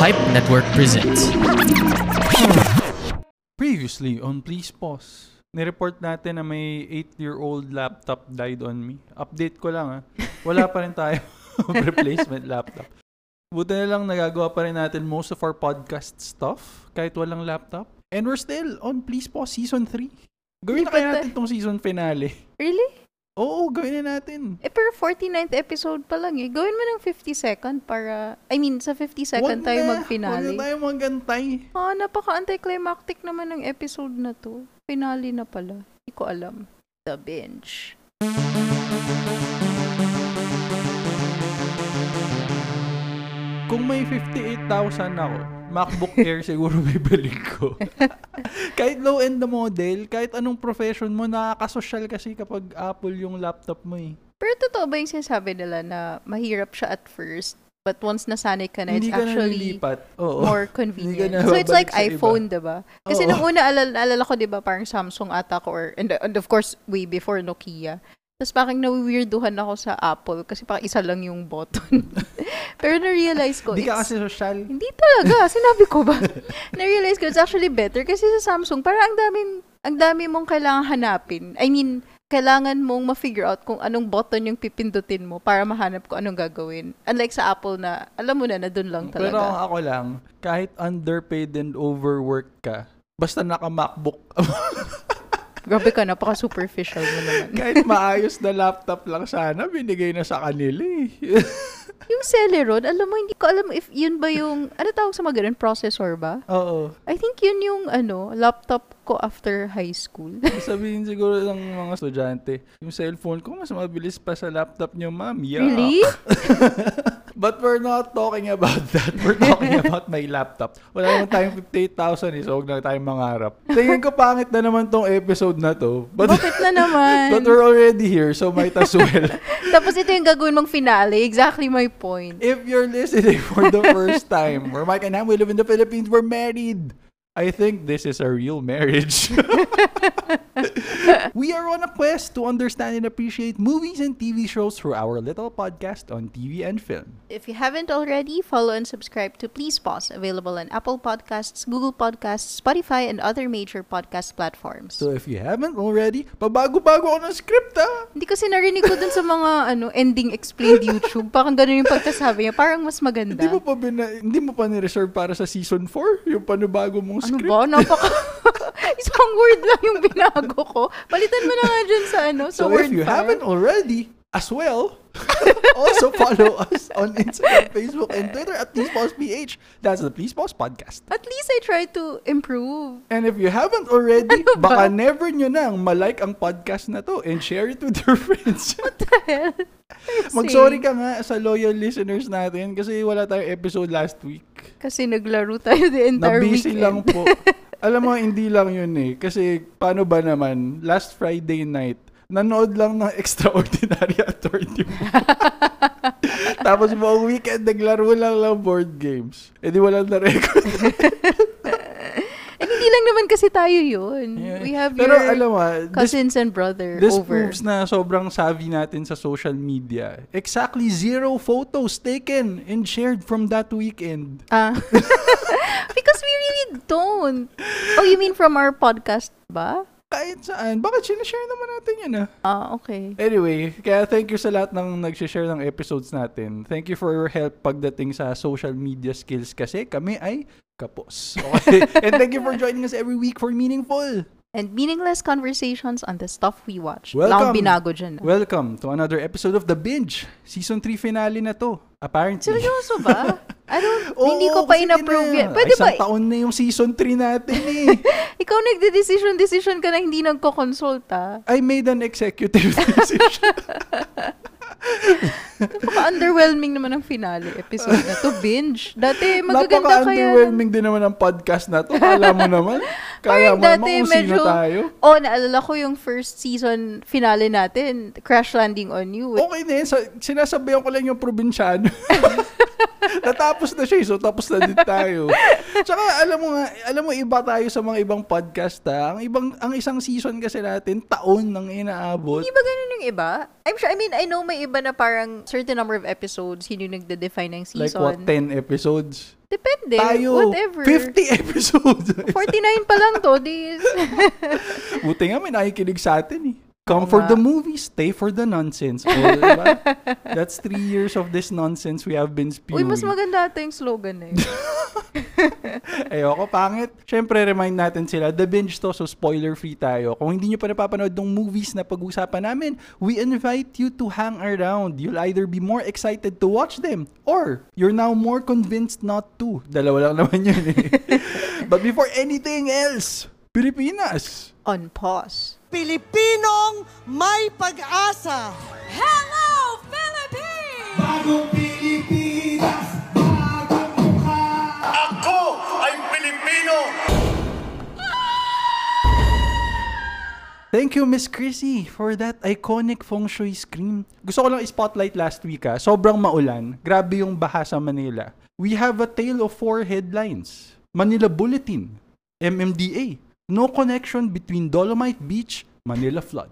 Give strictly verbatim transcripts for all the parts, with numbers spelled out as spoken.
Pipe Network presents. Previously on Please Pause, nireport natin na may eight-year-old laptop died on me. Update ko lang, ha? Wala pa rin tayo replacement laptop. Buti na lang nagagawa pa rin natin most of our podcast stuff kahit walang laptop. And we're still on Please Pause Season three. Gawin na kaya natin itong season finale. Really? Oo, gawin na natin. Eh, pero forty-ninth episode pa lang eh. Gawin mo ng fifty-second para... I mean, sa fifty-second tayo mag-finale. Huwag na tayo mag-antay. Ah, napaka-anticlimactic naman ng episode na to. Finale na pala. Hindi ko alam. The Bench. Kung may fifty-eight thousand ako, MacBook Air siguro bibili ko. Kahit low-end na model, kahit anong profession mo, nakakasosyal kasi kapag Apple yung laptop mo eh. Pero totoo ba yung sinasabi nila na mahirap siya at first, but once nasanay ka na, it's ka actually na more convenient. So it's like iPhone, diba? Kasi nung una, alala, alala ko, diba, parang Samsung ata ko, or, and, and of course, way before Nokia. Tapos parang nawiweirduhan ako sa Apple kasi parang isa lang yung button. Pero na-realize ko, hindi ka kasi social. Hindi talaga. Sinabi ko ba? Na-realize ko, it's actually better kasi sa Samsung, parang ang daming, ang dami mong kailangan hanapin. I mean, kailangan mong ma-figure out kung anong button yung pipindutin mo para mahanap ko anong gagawin. Unlike sa Apple na, alam mo na, na dun lang talaga. Pero ako lang, kahit underpaid and overworked ka, basta naka-MacBook. Grabe ka, napaka-superficial mo naman. Kahit maayos na laptop lang sana, binigay na sa kanila eh. Yung Celeron, alam mo, hindi ko alam if yun ba yung, ano tawag sa mga ganun, processor ba? Oo. I think yun yung, ano, laptop ko after high school. Sabihin siguro ng mga estudyante, yung cellphone ko, mas mabilis pa sa laptop niyo, ma'am. Yuck. Really? But we're not talking about that. We're talking about my laptop. Wala naman tayong fifty-eight thousand eh, so huwag na tayong mangarap. Tingin ko pangit na naman tong episode na to. But, bakit na naman? But we're already here, so might as well. Tapos ito yung gagawin mong finale. Exactly my point. If you're listening for the first time, we're Mike and Ham, we live in the Philippines, we're married. I think this is a real marriage. We are on a quest to understand and appreciate movies and T V shows through our little podcast on T V and film. If you haven't already, follow and subscribe to Please Pause, available on Apple Podcasts, Google Podcasts, Spotify, and other major podcast platforms. So if you haven't already, pabago-bago ako ng script, ha? Hindi kasi narinig ko dun sa mga ano ending explained YouTube. Parang ganun yung pagkasabi niya. Parang mas maganda. Hindi mo pa, bina- hindi mo pa nireserve para sa season four? Yung panubago mong script? Ano ba? Napaka... Isang word lang yung binago ko. Palitan mo na nga dyan sa ano. Sa so word if you part. Haven't already, as well, also follow us on Instagram, Facebook, and Twitter at Please Pause P H. That's the Please Pause Podcast. At least I try to improve. And if you haven't already, ano ba? Baka never nyo na ang malike ang podcast na to and share it with your friends. What the hell? Mag-sorry ka nga sa loyal listeners natin kasi wala tayong episode last week. Kasi naglaro tayo the entire Nabisi weekend. Nabisi lang po. Alam mo, hindi lang yun eh. Kasi, paano ba naman, last Friday night, nanood lang ng Extraordinary Attorney. Tapos buong weekend, naglaro lang lang board games. E di walang na-record. And hindi lang naman kasi tayo yun. Yeah. We have Pero, your alam mo, cousins this, and brother this over. This proves na sobrang savvy natin sa social media. Exactly zero photos taken and shared from that weekend. Ah. Because we really don't. Oh, you mean from our podcast ba? Kahit saan. Bakit sinashare naman natin yun ah? Ah, okay. Anyway, kaya thank you sa lahat ng nagsishare ng episodes natin. Thank you for your help pagdating sa social media skills kasi kami ay kapos. Okay? And thank you for joining us every week for meaningful and meaningless conversations on the stuff we watch. Welcome. Binago dyan na. Welcome to another episode of The Binge. Season three finale na to. Apparently. Seryoso ba? I don't, oh, hindi ko pa in-approve yan. Pwede isang ba? Isang taon na yung season three natin eh. Ikaw nagde-decision-decision ka na hindi nagko-consulta. I made an executive decision. Napaka-underwhelming naman ang finale episode na to. Binge. Dati magaganda kaya. Napaka-underwhelming din naman ang podcast na to. Alam mo naman. Kaya mo naman kung medyo, sino tayo. Oh, naalala ko yung first season finale natin. Crash Landing on You. Okay na yun. So, sinasabihan ko lang yung probinsyano. Natapos na siya. So, tapos na din tayo. Tsaka, alam mo nga, alam mo, iba tayo sa mga ibang podcast, ha? Ang ibang, ang isang season kasi natin, taon nang inaabot. Hindi ba ganun yung iba? I'm sure, I mean, I know may iba na parang certain number of episodes, yun yung nagde-define ng season. Like what, ten episodes? Depende. Tayo, whatever. fifty episodes. forty-nine pa lang to. This. Buti nga may nakikinig sa atin eh. Come oh, for ma. the movies, stay for the nonsense. Oh, diba? That's three years of this nonsense we have been spewing. Uy, mas maganda ito yung slogan eh. Ayoko, pangit. Siyempre, remind natin sila, the binge to, so spoiler-free tayo. Kung hindi nyo pa napapanood ng movies na pag-usapan namin, we invite you to hang around. You'll either be more excited to watch them, or you're now more convinced not to. Dalawa lang naman yun eh. But before anything else, Pilipinas! On pause. Pilipinong may pag-asa. Hello, Philippines! Bagong Pilipinas, bagong mukha. Ako ay Pilipino! Thank you, Miss Chrissy, for that iconic feng shui scream. Gusto ko lang i-spotlight last week ha. Sobrang maulan. Grabe yung baha sa Manila. We have a tale of four headlines. Manila Bulletin, M M D A, no connection between Dolomite Beach, Manila flood.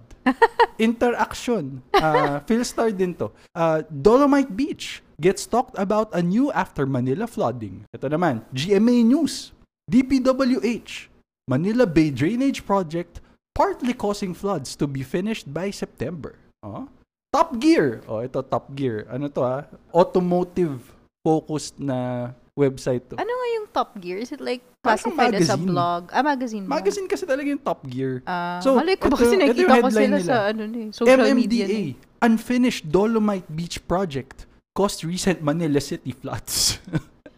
Interaction. Uh, Philstar din to. Uh, Dolomite Beach gets talked about anew after Manila flooding. Ito naman, G M A News. D P W H, Manila Bay Drainage Project, partly causing floods to be finished by September. Uh, Top Gear. Oh, ito Top Gear. Ano to ah? Automotive-focused na website to. Ano nga yung Top Gear? Is it like classified as a blog? Ah, magazine mo. Magazine kasi talaga yung Top Gear. Uh, so, malay ko ba kasi nakikita ko sila nila. sa ano, eh, social M M D A, media. M M D A, eh. Unfinished Dolomite Beach Project caused recent Manila City floods.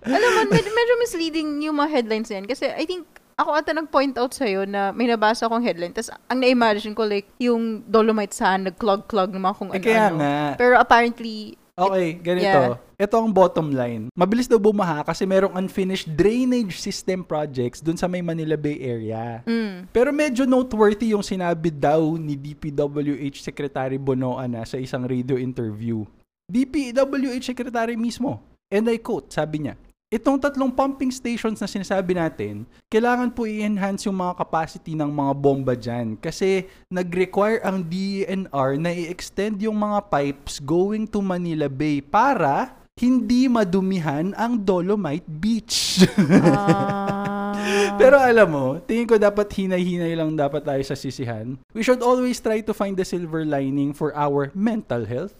Alam mo, med- medyo misleading yung mga headlines yan. Kasi I think ako ata nag-point out sa'yo na may nabasa akong headline. Tapos ang na-imagine ko like yung Dolomite saan nag-clog-clog naman kung ano-ano. Kaya nga. Pero apparently... Okay, ganito. Yeah. Ito ang bottom line. Mabilis daw bumaha kasi merong unfinished drainage system projects dun sa may Manila Bay area. Mm. Pero medyo noteworthy yung sinabi daw ni D P W H Secretary Bonoa na sa isang radio interview. D P W H Secretary mismo. And I quote, sabi niya, itong tatlong pumping stations na sinasabi natin, kailangan po i-enhance yung mga capacity ng mga bomba dyan. Kasi nag-require ang D E N R na i-extend yung mga pipes going to Manila Bay para hindi madumihan ang Dolomite Beach. uh... Pero alam mo, tingin ko dapat hinay-hinay lang dapat tayo sa sisihan. We should always try to find the silver lining for our mental health.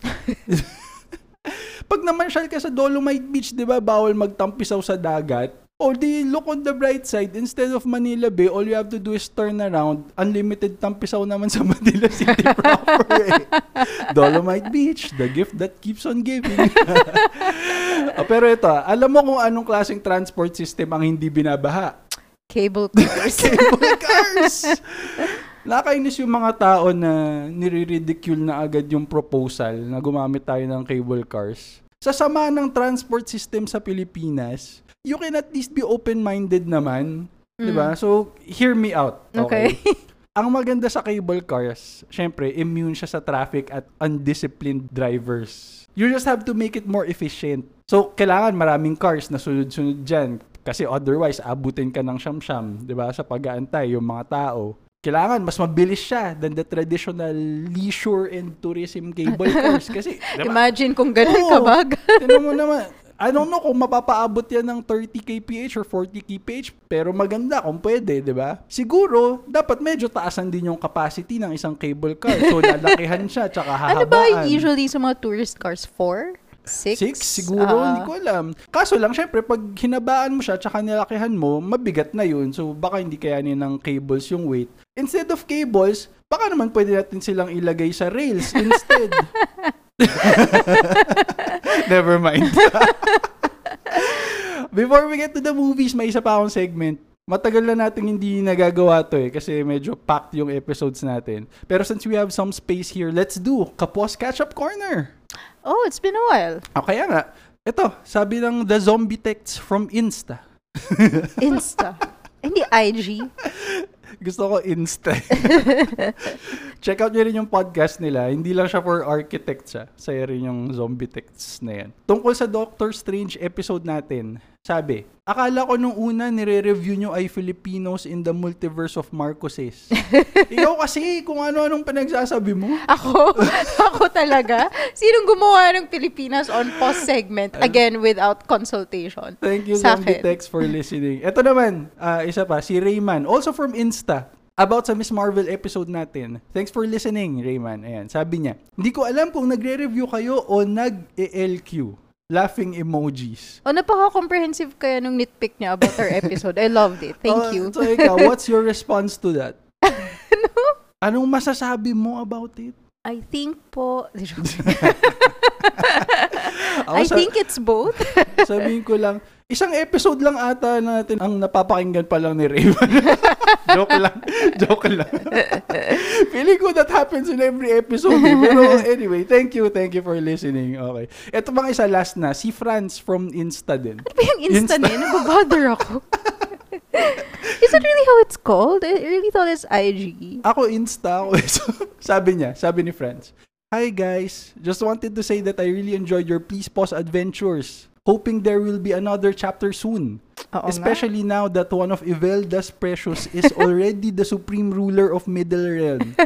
Pag namansyal ka sa Dolomite Beach, di ba, bawal magtampisaw sa dagat. O di, look on the bright side. Instead of Manila Bay, all you have to do is turn around. Unlimited tampisaw naman sa Manila City proper eh. Dolomite Beach, the gift that keeps on giving. Oh, pero ito, alam mo kung anong klaseng transport system ang hindi binabaha? Cable cars. Cable cars! Nakainis yung mga tao na nire-ridicule na agad yung proposal na gumamit tayo ng cable cars. Sa sama ng transport system sa Pilipinas, you can at least be open-minded naman. Mm. Diba? So, hear me out. Okay. Okay. Ang maganda sa cable cars, syempre, immune siya sa traffic at undisciplined drivers. You just have to make it more efficient. So, kailangan maraming cars na sunod-sunod dyan. Kasi otherwise, abutin ka ng siyam-siyam. Diba? Sa pag-aantay yung mga tao. Kailangan mas mabilis siya than the traditional leisure and tourism cable cars kasi diba? Imagine kung ganun oh, ka ba. Tingnan mo naman. I don't know kung mapapaabot yan ng thirty kilometers per hour or forty kilometers per hour, pero maganda kung pwede, di ba? Siguro, dapat medyo taasan din yung capacity ng isang cable car. So, lalakihan siya, tsaka hahabaan. Ano ba usually sa mga tourist cars? Four? Six? Six, siguro. Uh, hindi ko alam. Kaso lang, syempre, pag hinabaan mo siya tsaka nilakihan mo, mabigat na yun. So, baka hindi kayanin ng cables yung weight. Instead of cables, baka naman pwede natin silang ilagay sa rails instead. Never mind. Before we get to the movies, may isa pa akong segment. Matagal na natin hindi nagagawa to eh kasi medyo packed yung episodes natin. Pero since we have some space here, let's do Kapos Catch-Up Corner. Oh, it's been a while. O kaya nga, ito, sabi ng The Zombie Texts from Insta. Insta? Hindi I G? Gusto ko Insta. Check out nyo rin yung podcast nila. Hindi lang siya for architects. Ha. Saya rin yung zombie texts na yan. Tungkol sa Doctor Strange episode natin, sabi, akala ko nung una nire-review nyo ay Filipinos in the Multiverse of Marcoses. Ikaw kasi kung ano-anong panagsasabi mo. Ako? Ako talaga? Sinong gumawa ng Pilipinas on post segment? Again, without consultation. Thank you, zombie texts, for listening. Ito naman, uh, isa pa, si Rayman. Also from Insta. About sa Miz Marvel episode natin. Thanks for listening, Rayman. Ayan, sabi niya, hindi ko alam kung nagre-review kayo o nag-E L Q. Laughing emojis. O, napaka-comprehensive kaya nung nitpick niya about our episode. I loved it. Thank uh, you. So, ikaw, what's your response to that? Ano? Anong masasabi mo about it? I think po... I sa- think it's both. Sabihin ko lang, isang episode lang ata natin ang napapakinggan pa lang ni Rayman. Joke lang. Joke lang. Feeling ko that happens in every episode. Eh. Pero anyway, thank you. Thank you for listening. Okay. Ito bang isa last na, si Franz from Insta din. Ano ba yung Insta, Insta din? Nababother ako. Is that really how it's called? I really thought it's I G. Ako Insta. Ako. Sabi niya, sabi ni Franz, hi guys, just wanted to say that I really enjoyed your Please Pause adventures. Hoping there will be another chapter soon. Oo, especially nga. Now that one of Ivelda's precious is already the supreme ruler of Middle-realm.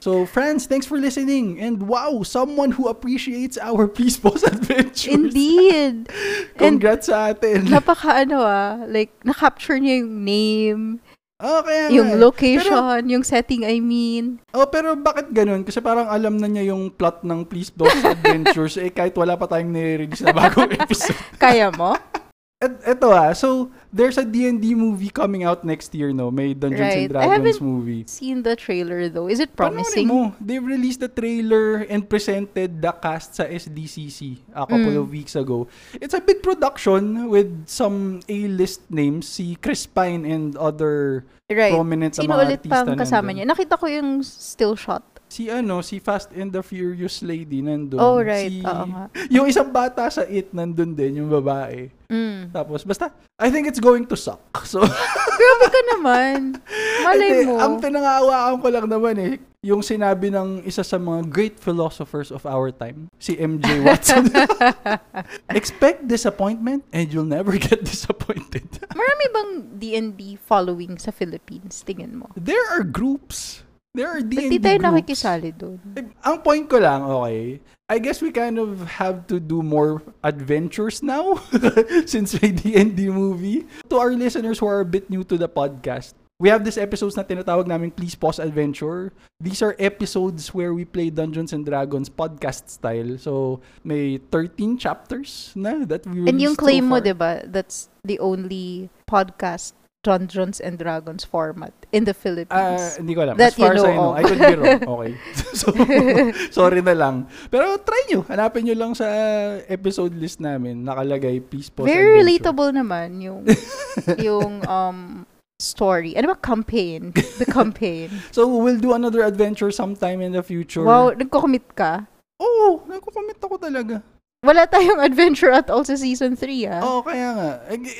So, Franz, thanks for listening. And wow, someone who appreciates our Please Pause adventures. Indeed. Congrats and sa atin. Napaka ano ah, like, na-capture niya yung name. Okay, yung location, pero, yung setting, I mean. Oh, pero bakit ganun? Kasi parang alam na niya yung plot ng Please Pause Adventures eh kahit wala pa tayong nire-release na bagong episode. Kaya mo? Et, eto ah, so there's a D and D movie coming out next year, no? May Dungeons right. and Dragons movie. I haven't seen the trailer though. Is it promising? Panorin mo, they released the trailer and presented the cast sa S D C C a couple mm. of weeks ago. It's a big production with some A-list names, si Chris Pine and other right. prominent Sino mga artista. Sino ulit pang kasama niya? Nakita ko yung still shot. Si ano, si Fast and the Furious Lady nandun. Oh, right. Si, Oo nga. Yung isang bata sa It nandun din, yung babae. Mm. Tapos, basta, I think it's going to suck. So, grabe ka naman. Malay mo. Then, ang pinangaawaan ko lang naman eh, yung sinabi ng isa sa mga great philosophers of our time, si M J Watson. Expect disappointment and you'll never get disappointed. Marami bang D and D following sa Philippines, tingin mo? There are groups. There are D and D groups. Hindi tayo nakikisali doon. Ang point ko lang, okay, I guess we kind of have to do more adventures now since may D and D movie. To our listeners who are a bit new to the podcast, we have these episodes na tinatawag namin Please Pause Adventure. These are episodes where we play Dungeons and Dragons podcast style. So, may thirteen chapters na that we released. And yung claim so mo, diba, that's the only podcast Dungeons and Dragons format in the Philippines. Uh, hindi ko alam. That as far as I know, I could be wrong. Okay. So, sorry na lang. Pero try nyo. Hanapin nyo lang sa episode list namin. Nakalagay, Please Pause Adventure. Very relatable naman yung yung um story. Ano ba? Campaign. The campaign. So, we'll do another adventure sometime in the future. Wow, nagko-commit ka? Oo, nagko-commit ako talaga. Wala tayong adventure at all sa season three, ha? Oo, oh, kaya nga.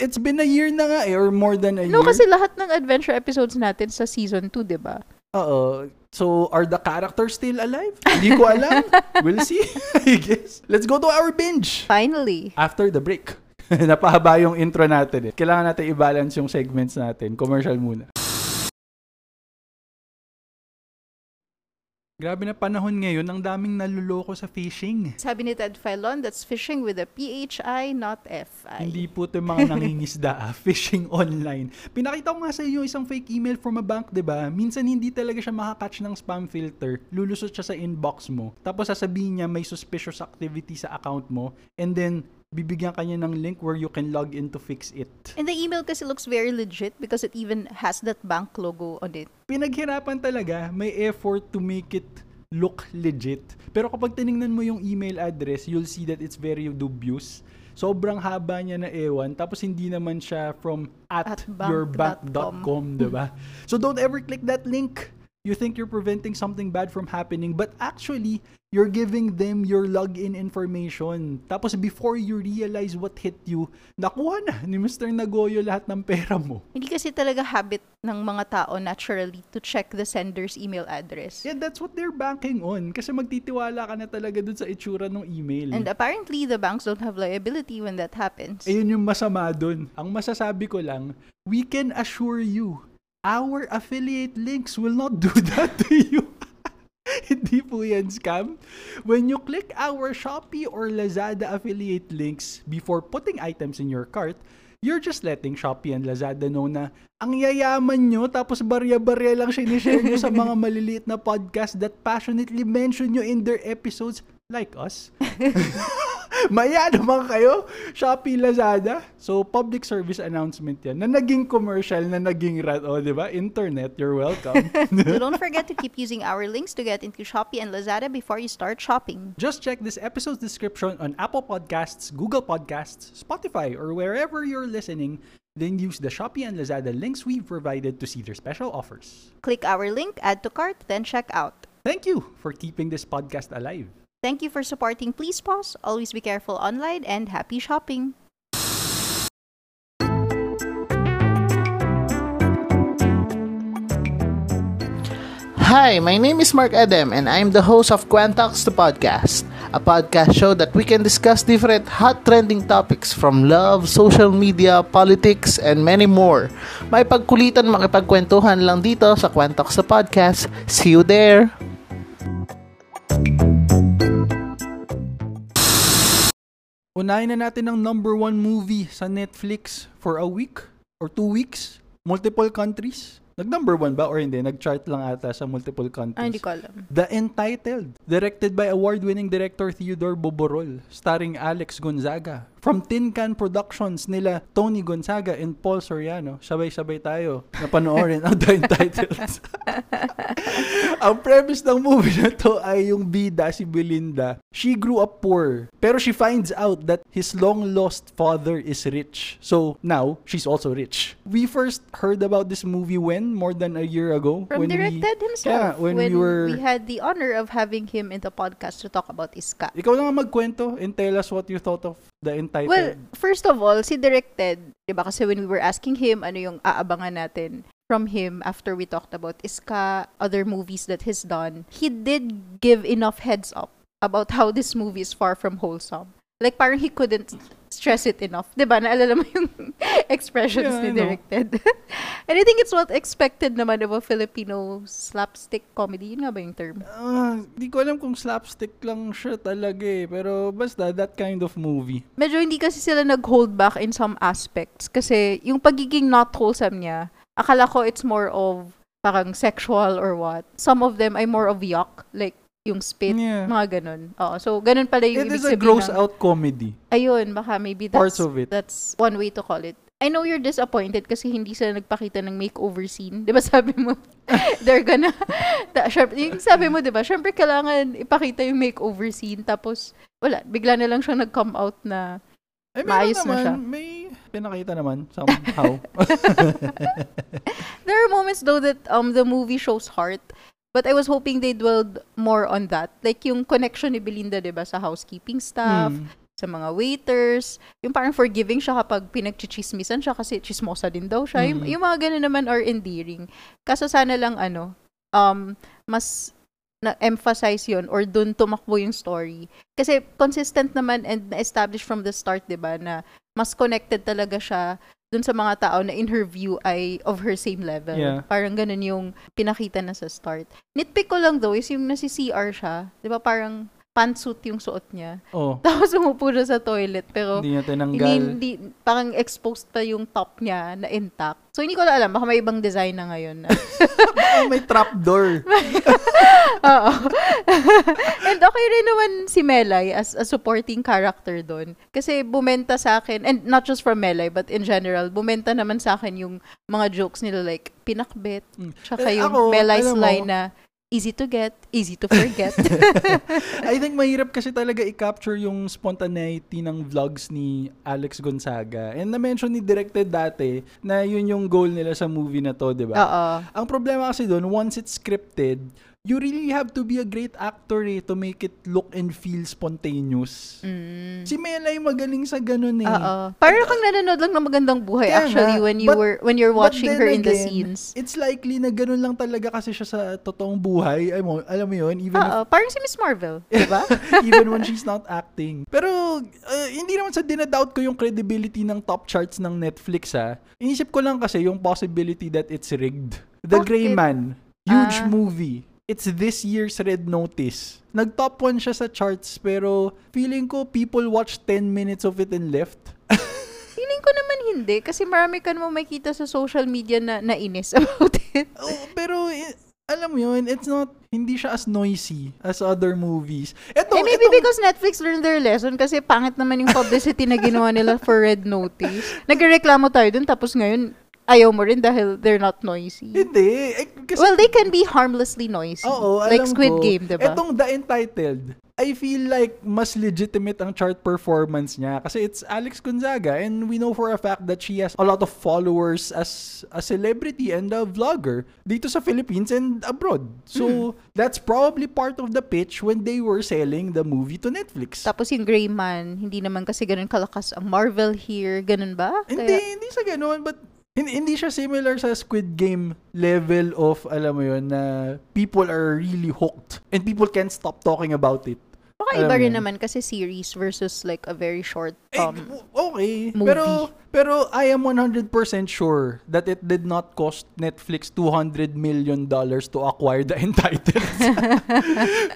It's been a year na nga eh, or more than a no, year. No, kasi lahat ng adventure episodes natin sa season two, di ba? Oo. So, are the characters still alive? Hindi ko alam. We'll see, I guess. Let's go to our binge. Finally. After the break. Napahaba yung intro natin eh. Kailangan natin i-balance yung segments natin. Commercial muna. Grabe na panahon ngayon, ang daming naluloko sa phishing. Sabi ni Ted Filon, that's phishing with a P H I, not F I. Hindi po ito mga nangingisda, ah. Phishing online. Pinakita ko nga sa iyo isang fake email from a bank, di ba? Minsan hindi talaga siya makakatch ng spam filter. Lulusot siya sa inbox mo. Tapos sasabihin niya may suspicious activity sa account mo. And then, bibigyan kanya ng link where you can log in to fix it. And the email kasi looks very legit because it even has that bank logo on it. Pinaghirapan talaga, may effort to make it look legit. Pero kapag tinignan mo yung email address, you'll see that it's very dubious. Sobrang haba niya na ewan, tapos hindi naman siya from at, at your bank dot com, diba? So don't ever click that link. You think you're preventing something bad from happening, but actually, you're giving them your login information. Tapos before you realize what hit you, nakuha na ni Mister Nagoyo lahat ng pera mo. Hindi kasi talaga habit ng mga tao naturally to check the sender's email address. Yeah, that's what they're banking on. Kasi magtitiwala ka na talaga dun sa itsura ng email. And apparently, the banks don't have liability when that happens. Ayun yung masama dun. Ang masasabi ko lang, we can assure you, our affiliate links will not do that to you. Hindi po yan scam. When you click our Shopee or Lazada affiliate links before putting items in your cart, you're just letting Shopee and Lazada know na ang yayaman nyo, tapos barya-barya lang sinishare nyo sa mga maliliit na podcast that passionately mention nyo in their episodes like us. Maya naman kayo, Shopee, Lazada. So, public service announcement yan na naging commercial, na naging rat. O, diba? Internet, you're welcome. So, don't forget to keep using our links to get into Shopee and Lazada before you start shopping. Just check this episode's description on Apple Podcasts, Google Podcasts, Spotify, or wherever you're listening. Then use the Shopee and Lazada links we've provided to see their special offers. Click our link, add to cart, then check out. Thank you for keeping this podcast alive. Thank you for supporting Please Pause, always be careful online, and happy shopping! Hi, my name is Mark Adam, and I'm the host of Quantox the Podcast, a podcast show that we can discuss different hot trending topics from love, social media, politics, and many more. May pagkulitan, makipagkwentuhan lang dito sa Quantox the Podcast. See you there! Unahin na natin ang number one movie sa Netflix for a week or two weeks. Multiple countries. Nag-number one ba or hindi? Nag-chart lang ata sa multiple countries. Ay, hindi ko alam. The Entitled. Directed by award-winning director Theodore Boborol. Starring Alex Gonzaga. From Tin Can Productions nila Tony Gonzaga and Paul Soriano. Sabay-sabay tayo na panoorin ang The Entitled. Ang premise ng movie na to ay yung bida, si Belinda. She grew up poor, pero she finds out that his long-lost father is rich. So, now, she's also rich. We first heard about this movie when? More than a year ago. From when directed we, himself. Yeah, when, when we were... we had the honor of having him in the podcast to talk about Iska. Ikaw lang ang magkwento and tell us what you thought of The Entitled. Well, first of all, si directed, di ba kasi when we were asking him ano yung aabangan natin from him after we talked about Iska, other movies that he's done, he did give enough heads up about how this movie is far from wholesome. Like, parang he couldn't stress it enough. Di ba? Naalala mo yung expressions yeah, ni directed. And I think it's what expected naman of a Filipino slapstick comedy. Yun nga ba yung term? Hindi uh, ko alam kung slapstick lang siya talaga eh. Pero basta, that kind of movie. Medyo hindi kasi sila nag-hold back in some aspects. Kasi yung pagiging not wholesome niya, akala ko it's more of parang sexual or what. Some of them ay more of yuck. Like, yung spit, yeah. Mga ganun. Oo, so, ganun pala yung it ibig sabihin. It is a gross-out comedy. Ayun, baka maybe that's, that's one way to call it. I know you're disappointed kasi hindi sila nagpakita ng makeover scene. Diba sabi mo, they're gonna... Yung sabi mo, diba, syempre kailangan ipakita yung makeover scene. Tapos, wala, bigla na lang siyang nag-come out na eh, maayos naman, na siya. May pinakita naman, somehow. There are moments though that um the movie shows heart. But I was hoping they dwelled more on that. Like yung connection ni Belinda, diba, sa housekeeping staff, mm. sa mga waiters. Yung parang forgiving siya kapag pinagchichismisan siya kasi chismosa din daw siya. Mm. Yung, yung mga ganun naman are endearing. Kaso sana lang, ano, um, mas na-emphasize yun or dun tumakbo yung story. Kasi consistent naman and established from the start, diba, na mas connected talaga siya dun sa mga tao na in her view ay of her same level. Yeah. Parang ganun yung pinakita na sa start. Nitpick ko lang though is yung nasi C R siya. Di ba parang pantsuit yung suot niya. Oh. Tapos umupo na sa toilet pero hindi niya tinanggal. Hindi, hindi, parang exposed pa yung top niya na intact. So hindi ko na alam. Baka may ibang design na ngayon. Na. Oh, may trapdoor. Oo. And okay rin naman si Melay as a supporting character doon. Kasi bumenta sa akin, and not just from Melay, but in general, bumenta naman sa akin yung mga jokes nila like, pinakbet, tsaka yung eh, ako, Melay's line na, Easy to get, easy to forget. I think mahirap kasi talaga i-capture yung spontaneity ng vlogs ni Alex Gonzaga. And na-mention ni Directed dati na yun yung goal nila sa movie na to, di ba? Oo. Ang problema kasi doon, once it's scripted, you really have to be a great actor eh, to make it look and feel spontaneous. Mm. Si Melay magaling sa ganun eh. Oo. Parang kang nanonood lang ng Magandang Buhay yeah, actually when you but, were when you're watching her again, in the scenes. It's likely na ganun lang talaga kasi siya sa totoong buhay. Alam mo, alam mo yun? Even if, parang si Miss Marvel, di ba? Even when she's not acting. Pero uh, hindi naman sa dinadoubt ko yung credibility ng top charts ng Netflix ha. Inisip ko lang kasi yung possibility that it's rigged. The Bakit? Gray Man. Huge ah. movie. It's this year's Red Notice. Nag-top one siya sa charts, pero feeling ko people watch ten minutes of it and left. Feeling ko naman hindi, kasi marami ka naman makita sa social media na nainis about it. Oh, pero, alam mo yun, it's not, hindi siya as noisy as other movies. Eto, eh, maybe eto, because Netflix learned their lesson kasi pangit naman yung publicity na ginawa nila for Red Notice. Nagreklamo tayo dun, tapos ngayon, ayaw mo rin dahil they're not noisy. Hindi. Eh, kasi, well, they can be harmlessly noisy. Oo, like Squid ko, Game, diba? Etong The Entitled, I feel like mas legitimate ang chart performance niya kasi it's Alex Gonzaga and we know for a fact that she has a lot of followers as a celebrity and a vlogger dito sa Philippines and abroad. So, mm. that's probably part of the pitch when they were selling the movie to Netflix. Tapos yung Gray Man, hindi naman kasi ganun kalakas ang Marvel here. Ganun ba? Hindi, Kaya... hindi sa ganun. But, hindi siya similar sa Squid Game level of, alam mo yun, na people are really hooked and people can't stop talking about it. Baka iba rin naman kasi series versus like a very short um, okay. movie. Pero, pero I am one hundred percent sure that it did not cost Netflix two hundred million dollars to acquire The Entitled.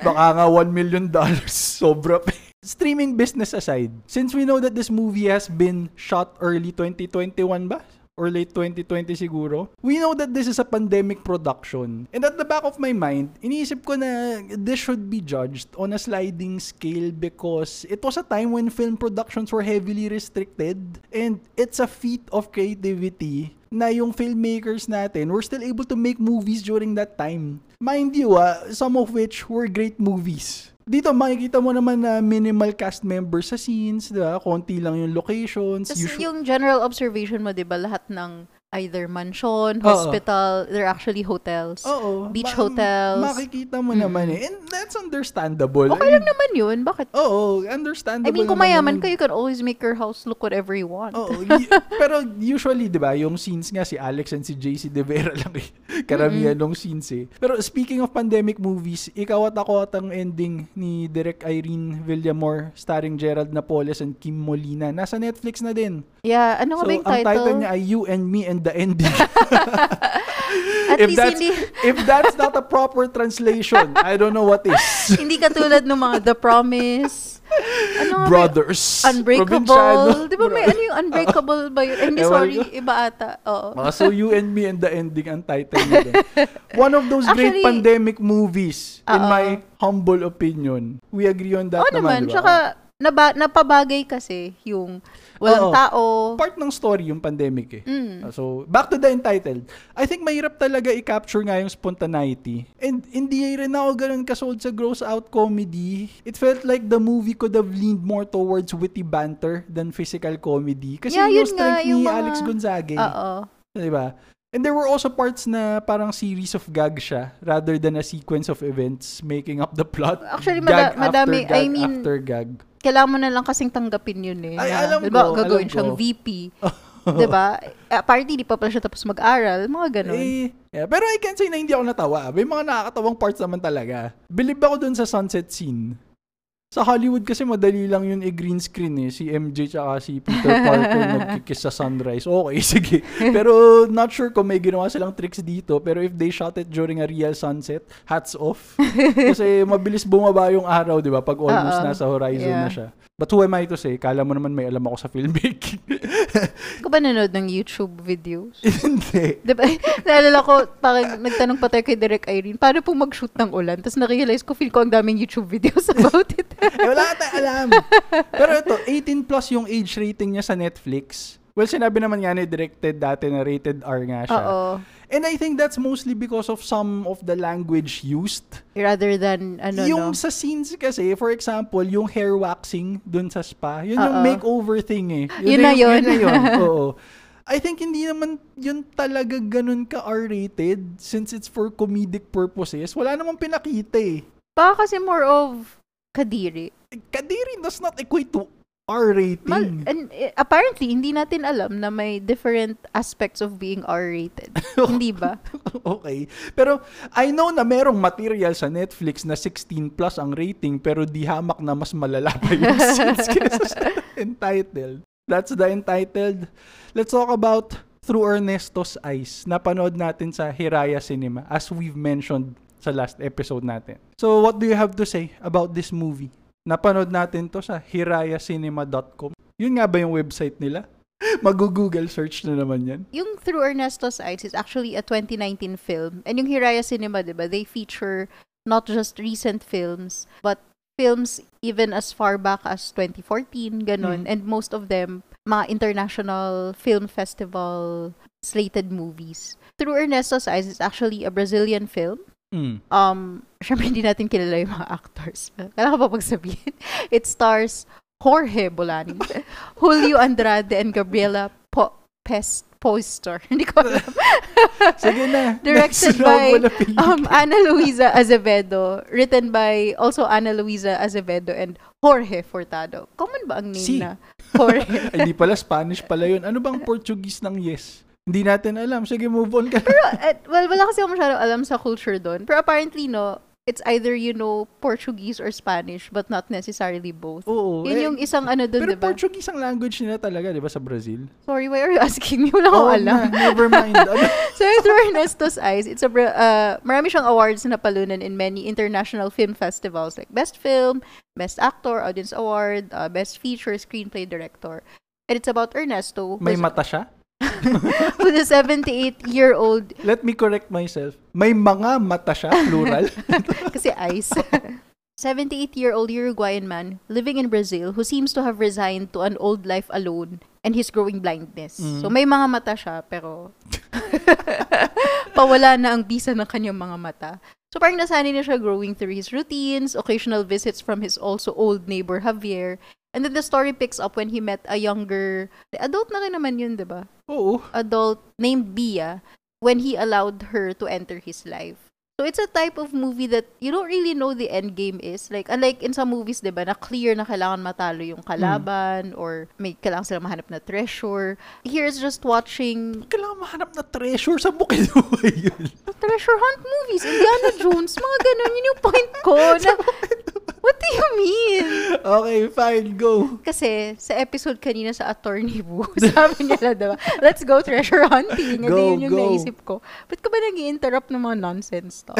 Baka nga one million dollars. Sobra pa. Streaming business aside, since we know that this movie has been shot early twenty twenty-one ba? Or late twenty twenty siguro, we know that this is a pandemic production. And at the back of my mind, iniisip ko na this should be judged on a sliding scale because it was a time when film productions were heavily restricted and it's a feat of creativity na yung filmmakers natin were still able to make movies during that time. Mind you, ah, some of which were great movies. Dito, makikita mo naman na minimal cast members sa scenes, diba? Konti lang yung locations. Kasi usually... yung general observation mo, diba? Lahat ng either mansion, hospital, Uh-oh. They're actually hotels. Oo. Beach ma- hotels. Makikita mo mm. naman eh. And that's understandable. Okay lang naman yun. Bakit? Oo. Understandable. I mean, kung mayaman ka, you can always make your house look whatever you want. Oo. y- pero usually, di ba, yung scenes nga, si Alex and si J C De Vera lang eh. Karamihan mm-hmm. ng scenes eh. Pero speaking of pandemic movies, ikaw at ako at ang ending ni Direk Irene Villamor starring Gerald Napoles and Kim Molina. Nasa Netflix na din. Yeah. Ano nga so, ba yung title? So, ang title niya ay You and Me and The Ending. At if least that's, hindi... if that's not a proper translation, I don't know what is. Hindi katulad ng mga The Promise, ano, Brothers, Unbreakable. Di ba may ano yung Unbreakable uh, ba yun? Hindi, eh, sorry, ko. Iba ata. Oo. Mga So You and Me and The Ending ang title nito. One of those actually, great pandemic movies, uh-oh. in my humble opinion. We agree on that oh, naman, naman. Diba? Tsaka, naba- napabagay kasi yung... Walang Oo. tao. Part ng story yung pandemic eh. Mm. So, back to The Entitled. I think mahirap talaga i-capture nga yung spontaneity. And hindi rin ako ganun kasold sa gross-out comedy. It felt like the movie could have leaned more towards witty banter than physical comedy. Kasi yeah, yung strength nga, ni yung mga... Alex Gonzaga. Oo. Diba? And there were also parts na parang series of gag siya rather than a sequence of events making up the plot. Actually, mada- gag madami. After gag I mean... after gag. Kailangan mo na lang kasing tanggapin yun eh. Ay, alam ko. Diba, gagawin siyang ko. V P. Diba? Uh, party, di pa pala siya tapos mag-aral. Mga ganun. Eh, yeah. Pero I can't say na hindi ako natawa. May mga nakakatawang parts naman talaga. Believe ako dun sa sunset scene. Sa Hollywood kasi madali lang yun i-green screen eh. Si M J tsaka si Peter Parker nagkikiss sa sunrise. Okay, sige. Pero not sure kung may ginawa silang tricks dito. Pero if they shot it during a real sunset, hats off. Kasi mabilis bumaba yung araw, di ba? Pag almost Uh-oh. nasa horizon yeah. na siya. But who am I to say? Kala mo naman may alam ako sa filmmaking. Ko ba nanood ng YouTube videos? Hindi. Diba? Naalala ko, parang nagtanong pa tayo kay Direk Irene, paano po mag-shoot ng ulan? Tapos na-realize ko, feel ko ang daming YouTube videos about it. Eh, wala ka tayo alam. Pero ito, eighteen plus yung age rating niya sa Netflix. Well, sinabi naman nga ni directed dati na rated R nga siya. Oo. And I think that's mostly because of some of the language used. Rather than, ano, yung no? Sa scenes kasi, for example, yung hair waxing dun sa spa, yun Uh-oh. yung makeover thing eh. Yun, yun na yun. Yun na yun. Oo. I think hindi naman yun talaga ganun ka-R-rated since it's for comedic purposes. Wala namang pinakita eh. Baka kasi more of Kadiri. Kadiri does not equate to R-rating. Mal- and uh, apparently, hindi natin alam na may different aspects of being R-rated. Hindi ba? Okay. Pero I know na merong material sa Netflix na sixteen plus ang rating pero di hamak na mas malala pa yung scenes kaysa sa Entitled. That's the Entitled. Let's talk about Through Ernesto's Eyes. Napanood natin sa Hiraya Cinema as we've mentioned sa last episode natin. So, what do you have to say about this movie? Napanood natin to sa hiraya cinema dot com. Yun nga ba yung website nila? Mag-Google search na naman yan. Yung Through Ernesto's Eyes is actually a twenty nineteen film. And yung Hiraya Cinema, diba, they feature not just recent films, but films even as far back as twenty fourteen, ganun. Mm. And most of them, mga international film festival slated movies. Through Ernesto's Eyes is actually a Brazilian film. Mm. Um, syempre hindi natin kilala yung mga actors. Kailangan pa pagsabihin. It stars Jorge Bolani, Julio Andrade, and Gabriela po- Pest- Poister. Hindi ko alam. Sige na. Directed by um, Ana Luisa Azevedo. Written by also Ana Luisa Azevedo and Jorge Furtado. Common ba ang name si. na? Jorge. Hindi pala, Spanish pala yun. Ano bang Portuguese ng yes? Hindi natin alam. Sige, move on ka. Pero, at, well, wala kasi ako masyadong alam sa culture doon. Pero apparently, no, it's either, you know, Portuguese or Spanish, but not necessarily both. Oo. Yun eh, yung isang ano doon, diba? Pero Portuguese ang language nila talaga, diba, sa Brazil? Sorry, why are you asking me? Wala akong oh, alam. Na, never mind. So, Through Ernesto's Eyes, it's a, uh, marami siyang awards na napalunan in many international film festivals like Best Film, Best Actor, Audience Award, uh, Best Feature, Screenplay, Director. And it's about Ernesto. May mata siya? With a seventy-eight-year-old... Let me correct myself. May mga mata siya, plural. Kasi eyes. seventy-eight-year-old Uruguayan man living in Brazil who seems to have resigned to an old life alone and his growing blindness. Mm. So, may mga mata siya, pero... Pawala na ang bisa ng kanyang mga mata. So, parang nasanay na siya growing through his routines, occasional visits from his also old neighbor Javier. And then the story picks up when he met a younger... Adult na rin naman yun, diba? Oo. Adult named Bia when he allowed her to enter his life. So it's a type of movie that you don't really know the end game is. Like, unlike in some movies, diba, na clear na kailangan matalo yung kalaban mm. or may kailangan sila mahanap na treasure. Here is just watching... Kailangan mahanap na treasure? Sa bukid mo yun? Treasure hunt movies. Indiana Jones. Mga ganun. Yun yung point ko. Na, what do you mean? Okay, fine. Go. Kasi sa episode kanina sa Attorney Wu, sabi nila, diba, let's go treasure hunting. Go, yun yung go. Naisip ko. Ba't ka ba nag-i-interrupt ng mga nonsense to?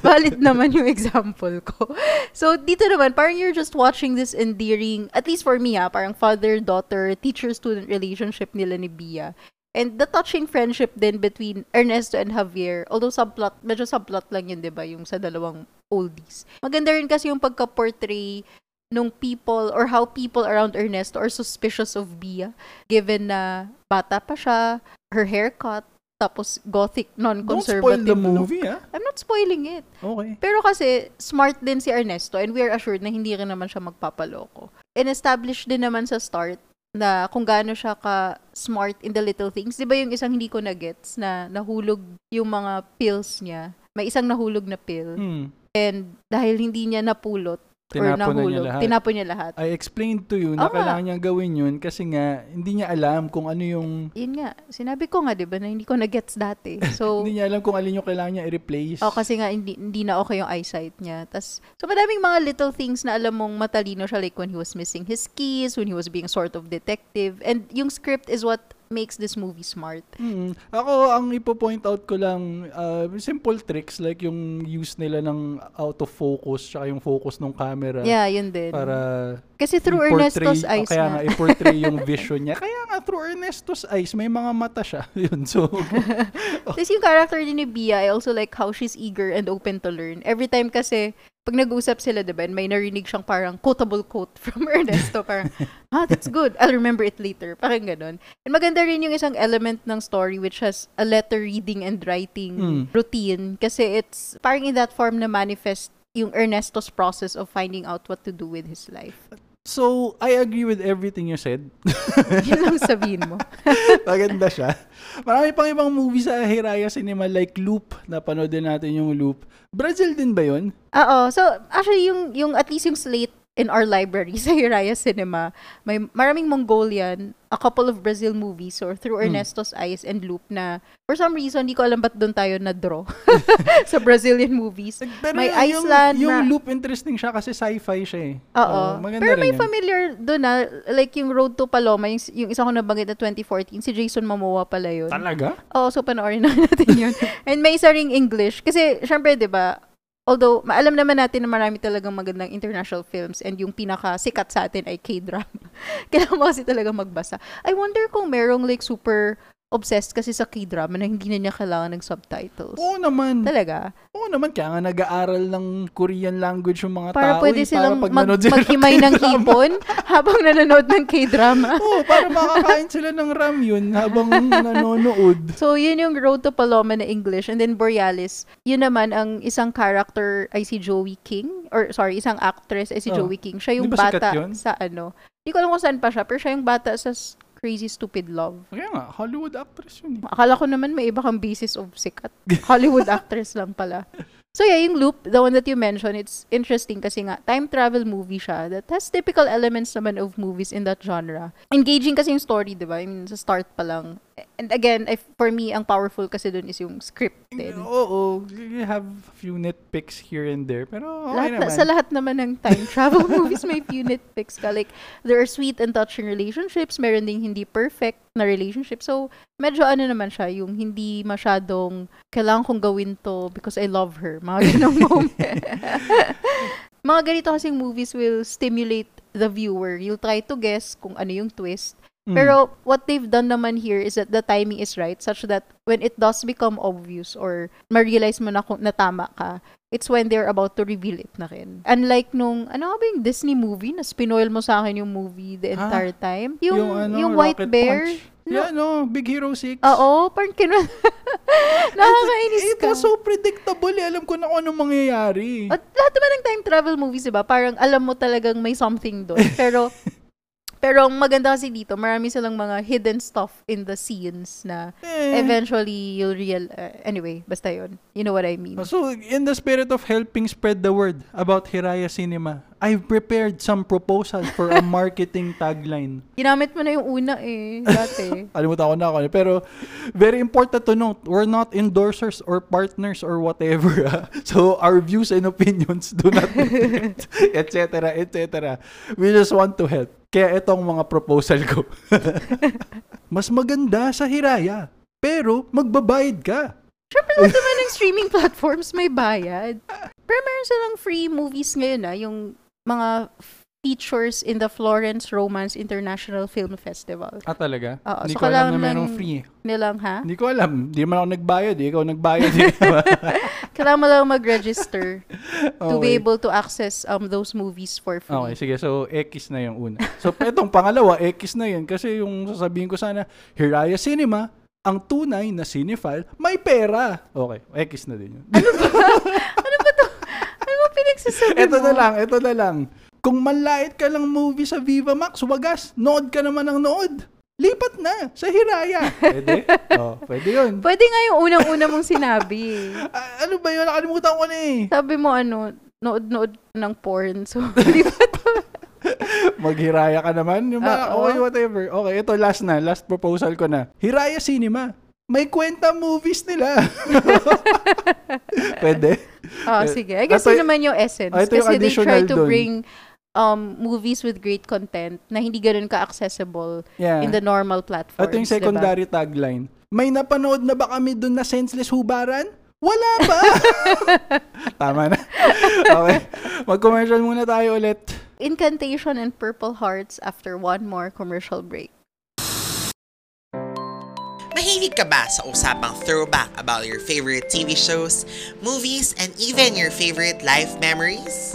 Valid naman yung example ko. So, dito naman, parang you're just watching this endearing, at least for me ha, parang father-daughter, teacher-student relationship nila ni Bia. And the touching friendship din between Ernesto and Javier. Although subplot, medyo subplot lang yun, diba? Yung sa dalawang oldies. Maganda rin kasi yung pagka-portray nung people or how people around Ernesto are suspicious of Bia. Given na bata pa siya, her haircut, tapos gothic, non-conservative. Don't spoil the movie, ah. I'm not spoiling it. Okay. Pero kasi smart din si Ernesto and we are assured na hindi rin naman siya magpapaloko. And established din naman sa start na kung gaano siya ka-smart in the little things. Di ba yung isang hindi ko na-gets na nahulog yung mga pills niya? May isang nahulog na pill. Mm. And dahil hindi niya napulot tinapon or nahulog, na niya tinapon niya lahat. I explained to you na oh, kailangan niya gawin yun kasi nga hindi niya alam kung ano yung... Yun nga. Sinabi ko nga, di ba, na hindi ko na-gets dati. So hindi niya alam kung alin yung kailangan niya i-replace. Oh, kasi nga hindi, hindi na okay yung eyesight niya. Tas, so madaming mga little things na alam mong matalino siya like when he was missing his keys, when he was being sort of detective. And yung script is what makes this movie smart. Mm-hmm. Ako, ang ipo-point out ko lang, uh, simple tricks like yung use nila ng auto-focus tsaka yung focus ng camera. Yeah, yun din. Para kasi Through Ernesto's Eyes. Kaya nga, i-portray yung vision niya. Kaya nga, Through Ernesto's Eyes, may mga mata siya. Yun, so. Tapos yung character din ni Bia, I also like how she's eager and open to learn. Every time kasi, pag nag-usap sila, diba, and may narinig siyang parang quotable quote from Ernesto, parang, ah, that's good, I'll remember it later, parang ganun. And maganda rin yung isang element ng story which has a letter reading and writing mm. routine, kasi it's parang in that form na manifest yung Ernesto's process of finding out what to do with his life. So, I agree with everything you said. Yun lang sabihin mo. Maganda siya. Marami pang ibang movie sa Hiraya Cinema like Loop. Napanood din natin yung Loop. Brazil din ba yun? Oo. So, actually, yung, yung at least yung slate in our library sa Hiraya Cinema, may maraming Mongolian, a couple of Brazil movies or Through Ernesto's mm. Eyes and Loop na for some reason, di ko alam ba't doon tayo na-draw sa Brazilian movies. Pero may yung, Iceland. Yung ma- Loop interesting siya kasi sci-fi siya eh. Oo. So, pero may yun. Familiar doon na like yung Road to Paloma, yung, yung isa ko nabanggit na twenty fourteen, si Jason Momoa pala yun. Talaga? Oo, so panoorin na natin yun. And may isa ring English kasi syempre di ba, although, maalam naman natin na marami talagang magandang international films and yung pinaka-sikat sa atin ay K-drama. Kailangan mo kasi talagang magbasa. I wonder kung merong like super obsessed kasi sa K-drama na hindi na niya kailangan ng subtitles. Oo naman. Talaga? Oo naman. Kaya nga nag-aaral ng Korean language yung mga para tao. Para pwede eh, silang para mag- maghimay ng hipon habang nanonood ng K-drama. Oo, para makakain sila ng ramyun habang nanonood. So, yun yung Road to Paloma na English. And then Borealis, yun naman ang isang character ay si Joey King. Or sorry, isang actress ay si oh. Joey King. Siya yung bata sa ano. Hindi ko alam kung saan pa siya, pero siya yung bata sa Crazy Stupid Love. Kaya nga, Hollywood actress yun. Akala ko naman may iba kang basis of sikat. Hollywood actress lang pala. So yeah, yung Loop, the one that you mentioned, it's interesting kasi nga, time travel movie siya that has typical elements naman of movies in that genre. Engaging kasi yung story, diba? I mean, sa start pa lang. And again, I, for me, ang powerful kasi dun is yung script din. Oo, you have few nitpicks here and there, pero okay lahat naman. Na, sa lahat naman ng time travel movies, may few nitpicks ka. Like, there are sweet and touching relationships, meron ding hindi perfect na relationship. So, medyo ano naman siya, yung hindi masyadong, kailangan kong gawin to because I love her. Mga ganong moment. Mga ganito kasing movies will stimulate the viewer. You'll try to guess kung ano yung twist. Mm. Pero what they've done naman here is that the timing is right such that when it does become obvious or ma-realize mo na kung natama ka, it's when they're about to reveal it na rin. Unlike nung, ano ba yung Disney movie na spinoil mo sa akin yung movie the entire ah, time? Yung, yung, ano, yung White Bear. Punch. No. Yeah, no. Big Hero six. Oo, parang kinun... Nakakainis ka. Ito, so predictable. Eh. Alam ko na kung anong mangyayari. At lahat naman ng time travel movies, diba? Parang alam mo talagang may something doon. Pero, pero maganda kasi dito, marami silang mga hidden stuff in the scenes na eh. eventually you'll real... Uh, anyway, basta yun. You know what I mean. So, in the spirit of helping spread the word about Hiraya Cinema, I've prepared some proposals for a marketing tagline. Ginamit mo na yung una eh, dati. Alimutan ko na ako. Pero, very important to note, we're not endorsers or partners or whatever. Ha? So, our views and opinions do not reflect, et cetera, et cetera. We just want to help. Kaya itong mga proposal ko. Mas maganda sa Hiraya, pero magbabayad ka. Siyempre lang naman ng streaming platforms may bayad. Pero meron silang free movies ngayon na yung mga features in the Florence Romance International Film Festival. Ah, talaga? Oo, hindi so ko alam na merong free. Nilang, ha? Hindi ko alam. Hindi naman ako nagbayad. Ikaw nagbayad. Eh. Kailangan mo lang mag-register okay. to be able to access um those movies for free. Okay, sige. So, X na yung una. So, itong pangalawa, X na yun. Kasi yung sasabihin ko sana, Hiraya Cinema, ang tunay na cinephile, may pera. Okay, X na din yun. Ano ba? Ano ba to? Ano ba pinagsasabi mo? Ito na lang, ito na lang. Kung manlait ka lang movie sa Viva Max, wagas, nood ka naman ng nood. Lipat na sa Hiraya. Pwede? Oh, pwede yun. Pwede nga yung unang-una mong sinabi. A- ano ba yun? Nakalimutan ko na eh. Sabi mo ano, nood-nood ng porn. So, lipat na. Maghiraya ka naman. Yung mga, okay, whatever. Okay, ito last na. Last proposal ko na. Hiraya Cinema. May kwenta movies nila. Pwede? Oh, sige. I guess yun naman yung essence. Ay, kasi they try to dun. bring... Um, movies with great content na hindi ganun ka-accessible yeah. in the normal platforms. At yung secondary diba? Tagline, may napanood na ba kami dun na senseless hubaran? Wala pa! Tama na. Okay. Mag-commercial muna tayo ulit. Incantation and Purple Hearts after one more commercial break. Mahilig ka ba sa usapang throwback about your favorite T V shows, movies, and even your favorite life memories?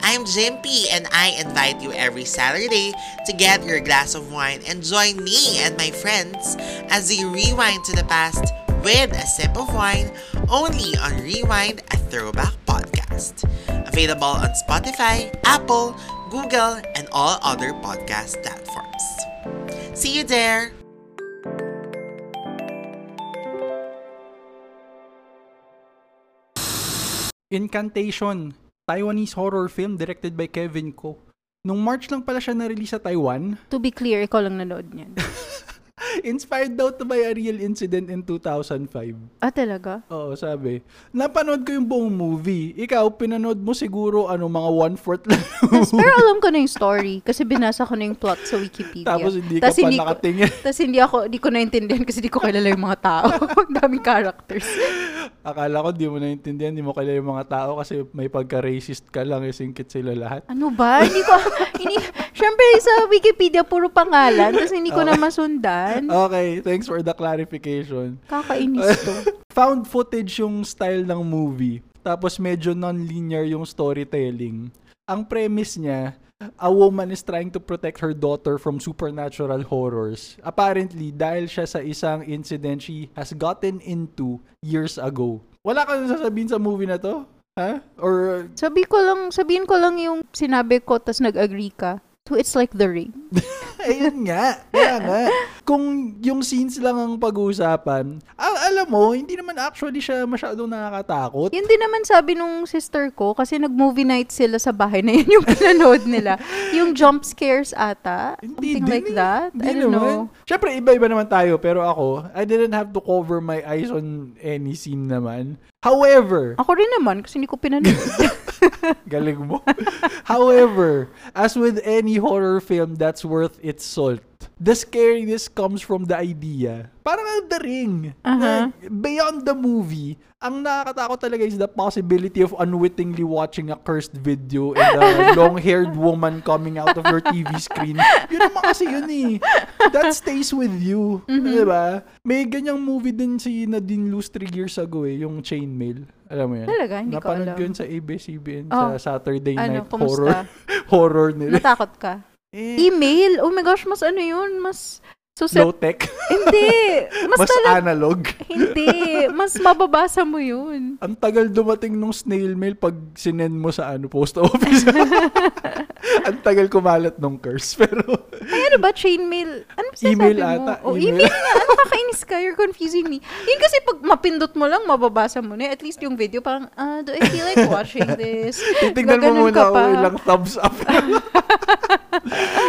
I'm Jimpy, and I invite you every Saturday to get your glass of wine and join me and my friends as we rewind to the past with a sip of wine only on Rewind, a Throwback Podcast. Available on Spotify, Apple, Google, and all other podcast platforms. See you there! Incantation, Taiwanese horror film directed by Kevin Ko. Nung March lang pala siya na-release sa Taiwan. To be clear, ikaw lang nanood niyan. Inspired daw to by a real incident in two thousand five. Ah, talaga? Oo, sabi. Napanood ko yung buong movie. Ikaw, pinanood mo siguro ano, mga one-fourth lang. Tas, pero alam ko na yung story kasi binasa ko na yung plot sa Wikipedia. Tapos hindi tas ka hindi pa nakatingin. Tapos hindi ako, di ko naintindihan kasi di ko kilala yung mga tao. Ang daming characters. Akala ko di mo naintindihan, di mo kilala yung mga tao kasi may pagka-racist ka lang, isingkit sila lahat. Ano ba? Hindi ko, hindi, syempre sa Wikipedia puro pangalan, tapos hindi ko okay. na masundan. Okay, thanks for the clarification. Kakainis to. Found footage yung style ng movie, tapos medyo non-linear yung storytelling. Ang premise niya, a woman is trying to protect her daughter from supernatural horrors. Apparently, dahil siya sa isang incident she has gotten into years ago. Wala ka nang sasabihin sa movie na to? Ha? Huh? Or... Sabi ko lang, sabihin ko lang yung sinabi ko tas nag-agree ka. So, it's like The Ring. Ayun nga. Yan nga. Kung yung scenes lang ang pag-uusapan, al- alam mo, hindi naman actually siya masyadong nakakatakot. Hindi naman sabi nung sister ko, kasi nag-movie night sila sa bahay na yun yung pinanood nila. Yung jump scares ata, hindi, something like that. I don't know. Siyempre, iba-iba naman tayo, pero ako, I didn't have to cover my eyes on any scene naman. However, ako rin naman, kasi hindi ko pinanood. Galing mo. However, as with any horror film that's worth its salt, the scariness comes from the idea. Parang The Ring. Uh-huh. Beyond the movie, ang nakakatakot talaga is the possibility of unwittingly watching a cursed video and a long-haired woman coming out of your T V screen. Yun naman kasi yun eh. That stays with you. Mm-hmm. Diba? May ganyang movie din si Nadine Luz three years ago eh, yung Chainmail. Alam mo yan? Talaga? Hindi Napanood ko alam. Napanood yun sa A B S-C B N oh. sa Saturday ano, Night Horror. Horror nila. Natakot ka? Eh, email? Oh my gosh, mas ano yun? Mas... So, low tech? Hindi. Mas, mas talag- analog? Hindi. Mas mababasa mo yun. Ang tagal dumating nung snail mail pag sinend mo sa ano post office. Ang tagal kumalat nung curse. Pero... Ay, ano ba? Chain mail? Ano ba email mo? Ata. Oh, email nga. Ano kakainis ka? You're confusing me. Yun kasi pag mapindot mo lang, mababasa mo na. At least yung video parang, ah, do I feel like watching this? Titignan mo muna ako ilang thumbs up.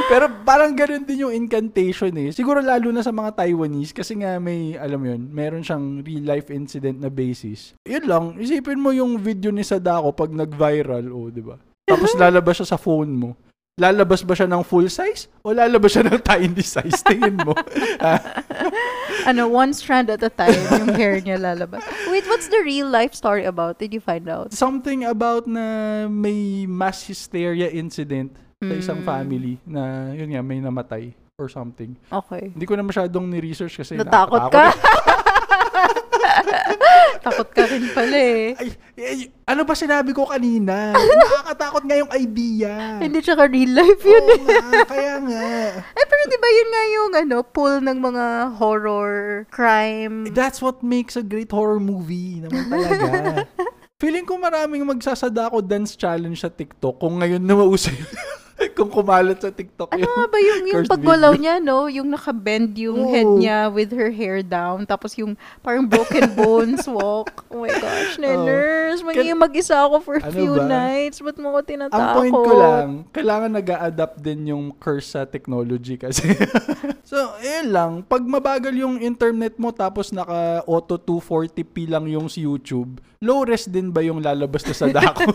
Pero parang ganun din yung Incantation eh. Siguro lalo na sa mga Taiwanese kasi nga may, alam yun, meron siyang real life incident na basis. Yun lang, isipin mo yung video ni Sadako pag nag-viral, oh, di ba? Tapos lalabas siya sa phone mo. Lalabas ba siya ng full size? O lalabas siya ng tiny size? Tingin mo. Ano, one strand at a time yung hair niya lalabas. Wait, what's the real life story about? Did you find out? Something about na may mass hysteria incident sa isang family na yun nga may namatay or something. Okay. Hindi ko na masyadong ni-research kasi natakot ka. Takot ka rin pala eh. Ay, ay, ano ba sinabi ko kanina? Nakakatakot nga yung idea. Hindi siya ka-real life yun. Oo nga, kaya nga. Eh, pero diba yun nga yung ano, pull ng mga horror, crime. That's what makes a great horror movie naman talaga. Feeling ko maraming magsasadako dance challenge sa TikTok kung ngayon na mauso yun. Kung kumalat sa TikTok ano yung Ano ba yung, yung paggulaw niya, no? Yung nakabend yung oh. head niya with her hair down. Tapos yung parang broken bones walk. Oh my gosh, Nellers. Oh. Magiging mag-isa ako for a ano few ba? nights. Ba't mo ko tinatakot? Ang point ko lang, kailangan nag-a-adapt din yung curse sa technology kasi. So, yun lang. Pag mabagal yung internet mo tapos naka-auto two forty p lang yung si YouTube, low-res din ba yung lalabas na sa dako?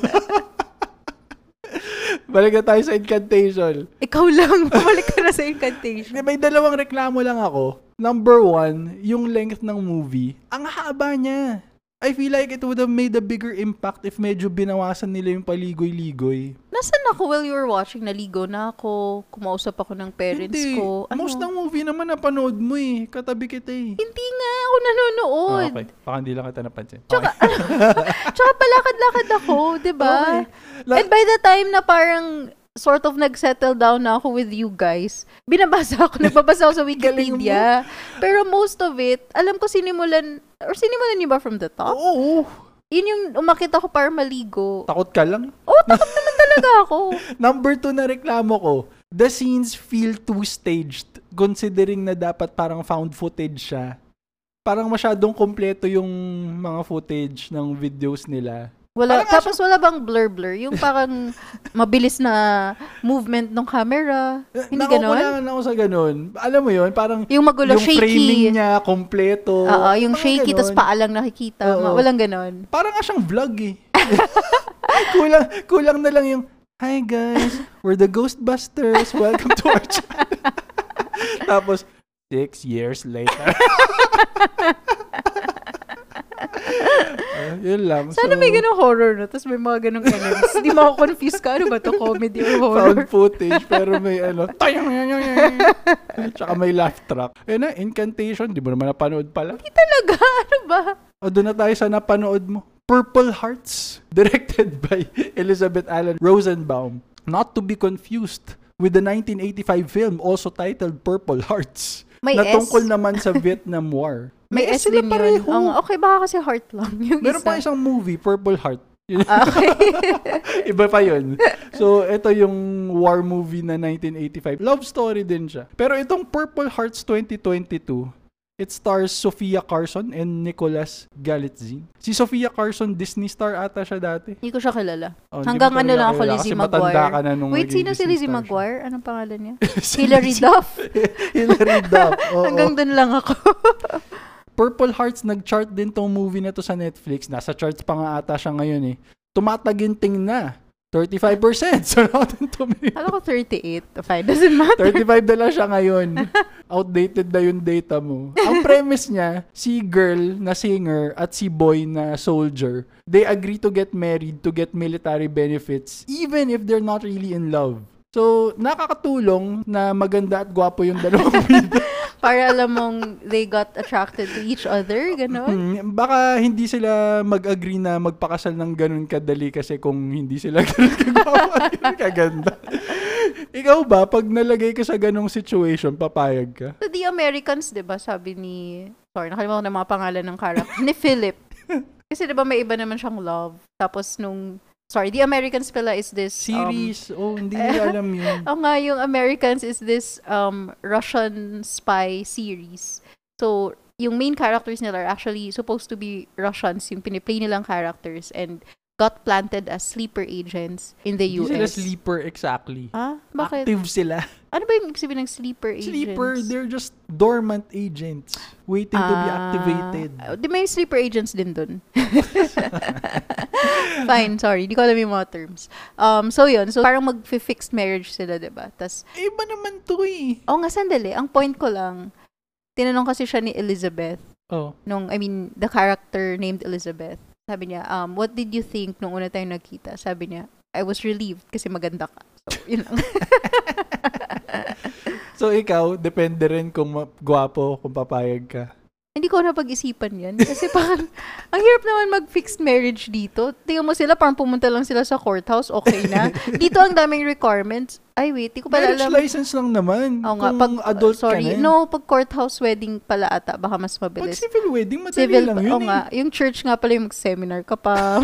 Balik na tayo sa Incantation. Ikaw lang, bumalik ka na sa Incantation. May dalawang reklamo lang ako. Number one, yung length ng movie. Ang haba niya. I feel like it would have made a bigger impact if medyo binawasan nila yung paligoy-ligoy. Nasaan ako while you were watching? Naligo na ako, kumausap ako ng parents Hindi. ko. Ano? Most ng movie naman napanood mo eh. Katabi kita eh. Hindi nga. nanonood. Oh, okay. Baka hindi lang kita napansin. Okay. Tsaka, tsaka palakad-lakad ako, diba? Okay. Like, and by the time na parang sort of nag-settle down na ako with you guys, binabasa ako, nagbabasa ako sa Wikipedia. Pero most of it, alam ko sinimulan, or sinimulan niyo ba from the top? Oo. Yun yung umakit ako para maligo. Takot ka lang? Oo, oh, takot naman talaga ako. Number two na reklamo ko, the scenes feel too staged considering na dapat parang found footage siya. Parang masyadong kompleto yung mga footage ng videos nila. Wala, tapos wala bang blur-blur? Yung parang mabilis na movement ng camera. Hindi ganon? Wala na ako sa ganon. Alam mo yun, parang yung, magulo, yung shaky. Framing niya, kompleto. Oo, yung shaky, tapos paa lang nakikita. Oo. Walang ganon. Parang nga siyang vlog eh. kulang, kulang na lang yung, "Hi guys, we're the Ghostbusters. Welcome to our channel." Tapos, six years later. Uh, yun lang. Sana so, may ganong horror, no? Tapos may mga ganong elements. Hindi makakonfuse ka. Ano ba ito? Comedy or horror? Found footage, pero may ano. Tsaka may laugh track. Ayun na, Incantation. Di mo naman napanood pala? Hindi talaga. Ano ba? O doon na tayo sa napanood mo. Purple Hearts. Directed by Elizabeth Allen Rosenbaum. Not to be confused with the nineteen eighty-five film also titled Purple Hearts. May na tungkol naman sa Vietnam War. May, May S din yun. Oh, okay, baka kasi heart lang yung meron isa. Pa isang movie, Purple Heart. Okay. Iba pa yun. So, ito yung war movie na nineteen eighty-five. Love story din siya. Pero itong Purple Hearts twenty twenty-two, it stars Sofia Carson and Nicholas Galitzine. Si Sofia Carson, Disney star ata siya dati. Hindi ko siya kilala. Oh, hanggang ano lang ako, Lizzie McGuire. Wait, sino si Lizzie McGuire? Anong pangalan niya? si Hilary Duff. Hilary Duff. Oh, hanggang oh. Dun lang ako. Purple Hearts, nag-chart din tong movie na to sa Netflix. Nasa charts pa nga ata siya ngayon eh. Tumataginting na. thirty-five percent. So, Rotten Tomatoes. Alam ko thirty-eight. Okay, doesn't matter. thirty-five na lang siya ngayon. Outdated na yung data mo. Ang premise niya, si girl na singer at si boy na soldier, they agree to get married to get military benefits even if they're not really in love. So, nakakatulong na maganda at gwapo yung dalawang bida. Para alam mong they got attracted to each other, gano'n? Baka hindi sila mag-agree na magpakasal ng gano'n kadali kasi kung hindi sila gano'n kagawa, gano'n kaganda. Ikaw ba, pag nalagay ka sa gano'ng situation, papayag ka? So, the Americans, di ba, sabi ni... Sorry, nakalimutan ko na mga pangalan ng character. Ni Philip. Kasi di ba may iba naman siyang love. Tapos nung... Sorry, The Americans pala is this... Series. Um, oh, hindi niya alam yun. Oo nga, yung Americans is this um, Russian spy series. So, yung main characters nila are actually supposed to be Russians, yung piniplay nilang characters, and got planted as sleeper agents in the U S. Hindi sila sleeper exactly. Ah? Bakit? Active sila. Ano ba yung sabi ng sleeper agents? Sleeper, they're just dormant agents waiting ah, to be activated. Di may sleeper agents din dun. Fine, sorry. Di ko alam yung mga terms. Um, so yun, so parang mag-fixed marriage sila, diba? Tas, iba naman to eh. Oo nga, sandali. Ang point ko lang, tinanong kasi siya ni Elizabeth. Oh. Nung, I mean, the character named Elizabeth. Sabi niya, um, what did you think nung una tayong nagkita? Sabi niya, I was relieved kasi maganda ka. So, yun lang. So, ikaw, depende rin kung guwapo, kung papayag ka. Hindi ko napag-isipan yan. Kasi parang, ang hirap naman mag-fixed marriage dito. Tingnan mo sila, parang pumunta lang sila sa courthouse, okay na. Dito ang daming requirements. Ay, wait, di ko pala marriage alam. Marriage license lang naman. Oo nga, pag adult sorry, ka na. No, pag courthouse wedding pala ata, baka mas mabilis. Pag civil wedding, madali civil, lang yun. Oo nga, yung church nga pala yung mag-seminar ka pa.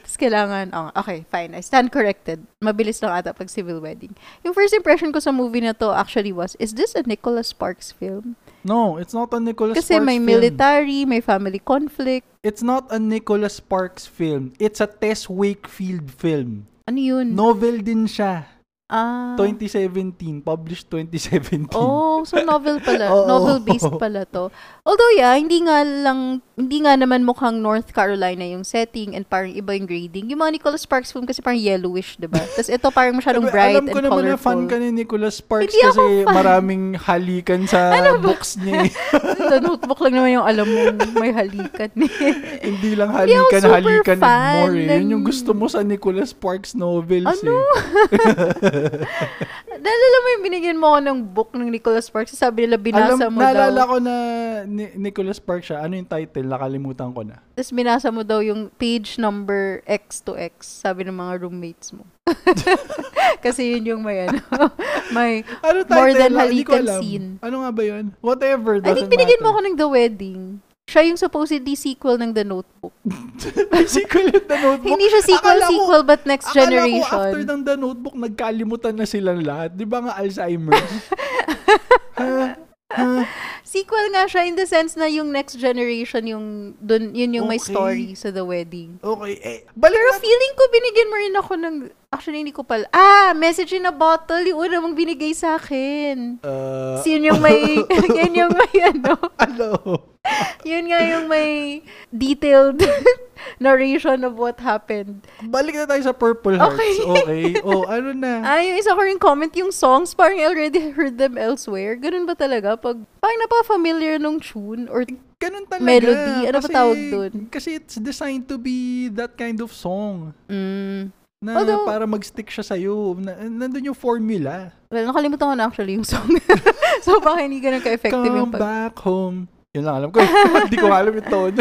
Tapos kailangan, oh, okay, fine, I stand corrected. Mabilis lang ata pag civil wedding. Yung first impression ko sa movie na to actually was, is this a Nicholas Sparks film? No, it's not a Nicholas Sparks film. Kasi may military, may family conflict. It's not a Nicholas Sparks film. It's a Tess Wakefield film. Ano yun? Novel din siya. Ah. twenty seventeen. Published twenty seventeen. Oh, so novel pala. oh, Novel-based oh, oh. pala to. Although, yeah, hindi nga lang, hindi nga naman mukhang North Carolina yung setting and parang iba yung grading. Yung mga Nicholas Sparks film kasi parang yellowish, diba? Tapos ito parang masyadong bright and colorful. Alam ko naman na fan ka ni Nicholas Sparks hindi kasi maraming halikan sa ano books niya. Sa notebook lang naman yung alam mo may halikan niya. Hindi lang halikan, hindi halikan and more. Eh. Yun yung gusto mo sa Nicholas Sparks novels. Ano? Eh. nalala mo yung binigyan mo ko ng book ng Nicholas Sparks? Sabi nila, binasa Alam, mo daw. Naalala ko na ni- Nicholas Sparks siya. Ano yung title? Nakalimutan ko na. Tapos binasa mo daw yung page number X to X. Sabi ng mga roommates mo. Kasi yun yung may ano. May ano more than halikan scene. Ano nga ba yun? Whatever, doesn't matter. I think binigyan matter. mo ko ng The Wedding. Siya yung supposedly sequel ng The Notebook. Sequel ng The Notebook? Hindi siya sequel, akala sequel, ko, but next generation. Akala ko after ng The Notebook, nagkalimutan na silang lahat. Di ba nga Alzheimer's? ha? Ha? Sequel nga siya in the sense na yung next generation, yung dun, yun yung okay. may story sa The Wedding. Okay. Eh, balik Pero na... feeling ko, binigyan mo rin ako ng... Actually, hindi ko pala... Ah! Message in a Bottle! Yung una mong binigay sa akin. Uh... So, yun yung may... yun yung may ano... Hello! Yun nga yung may detailed narration of what happened. Balik na tayo sa Purple Hearts. Okay. okay. Oh, ano na? Ah, yung isa ko rin comment, yung songs, parang I already heard them elsewhere. Ganun ba talaga? Pag, parang napafamiliar nung tune or... Ganun talaga. Melody. Ano kasi, ba tawag dun? Kasi it's designed to be that kind of song. Mm. Na Although, para mag-stick siya sa'yo. Na, nandun yung formula. Well, nakalimutan ko na actually yung song. So, baka hindi ganun ka-effective Come yung pag... Come back home. Yun lang alam ko. Hindi ko alam yung tono.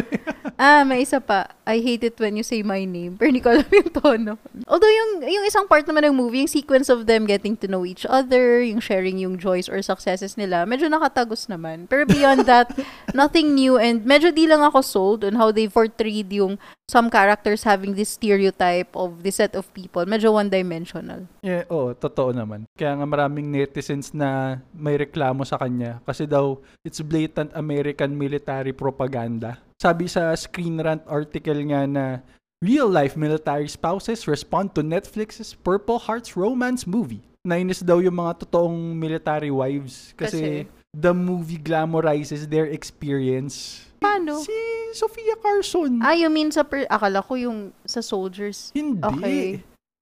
Ah, may isa pa. I hate it when you say my name. Pero hindi ko alam yung tono. Although, yung, yung isang part naman ng movie, yung sequence of them getting to know each other, yung sharing yung joys or successes nila, medyo nakatagos naman. Pero beyond that, nothing new. And medyo di lang ako sold on how they portrayed yung some characters having this stereotype of this set of people. Medyo one-dimensional. Yeah, oo, totoo naman. Kaya nga maraming netizens na may reklamo sa kanya. Kasi daw, it's blatant American military propaganda. Sabi sa Screen Rant article nga na, real-life military spouses respond to Netflix's Purple Hearts romance movie. Nainis daw yung mga totoong military wives. Kasi, kasi... the movie glamorizes their experience. Paano? Si Sofia Carson. Ah, you mean sa... Per- akala ko yung sa soldiers. Hindi. Okay.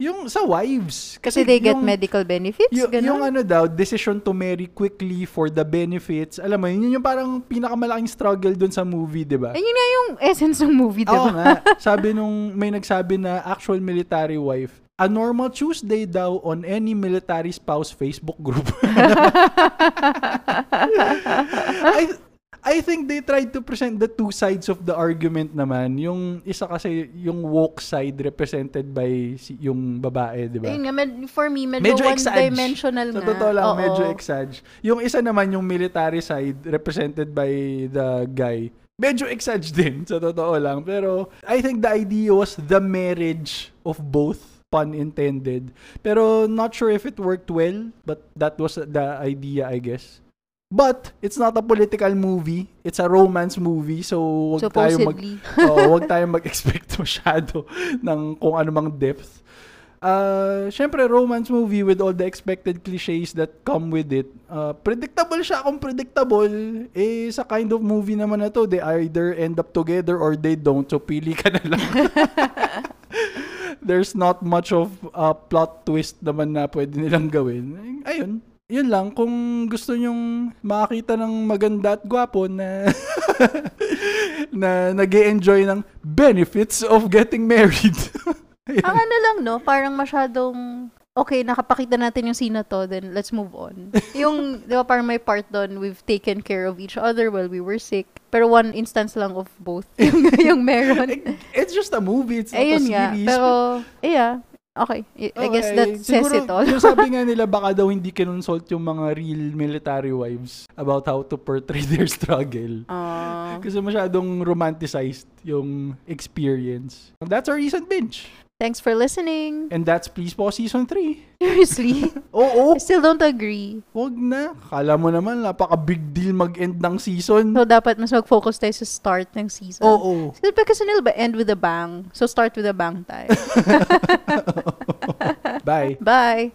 Yung sa wives. Kasi so they yung, get medical benefits? Y- yung ano daw, decision to marry quickly for the benefits. Alam mo, yun yung parang pinakamalaking struggle dun sa movie, di ba? Yun na yung essence ng movie, di ba? Oo nga. Sabi nung... May nagsabi na actual military wife, a normal Tuesday daw on any military spouse Facebook group. I, I think they tried to present the two sides of the argument naman. Yung isa kasi yung woke side represented by si, yung babae, di ba? Ayun nga, med- for me, medyo, medyo one-dimensional na. Sa totoo lang, Oo. medyo exage. Yung isa naman, yung military side represented by the guy. Medyo exage din, sa totoo lang. Pero I think the idea was the marriage of both. Pun intended. Pero not sure if it worked well, but that was the idea, I guess. But it's not a political movie. It's a romance movie. So, wag tayong mag, oh, wag tayong mag-expect masyado ng kung anumang depth. Uh, Siyempre, romance movie with all the expected cliches that come with it. Uh, predictable siya kung predictable. Eh, sa kind of movie naman na to, they either end up together or they don't. So, pili ka na lang. There's not much of a uh, plot twist naman na pwede nilang gawin. Ayun. Yun lang. Kung gusto nyong makakita ng maganda at gwapo na, na nag-e-enjoy ng benefits of getting married. Ang ano lang, no? Parang masyadong, okay, nakapakita natin yung sina to, then let's move on. Yung, di ba, parang may part doon, we've taken care of each other while we were sick. Pero one instance lang of both. yung, yung meron. It's just a movie. It's not Ayun a series. Nga, pero, yeah. Okay. I, okay. I guess that Siguro, says it all. Yung sabi nga nila, baka daw hindi kinonsult yung mga real military wives about how to portray their struggle. Uh, Kasi masyadong romanticized yung experience. That's our recent binge. Thanks for listening. And that's Please Pause Season three. Seriously? Oo. I still don't agree. Huwag na. Kala mo naman, napaka-big deal mag-end ng season. So, dapat mas mag-focus tayo sa start ng season. Oo. Kasi kasi nila ba end with a bang? So, start with a bang tayo. Bye. Bye.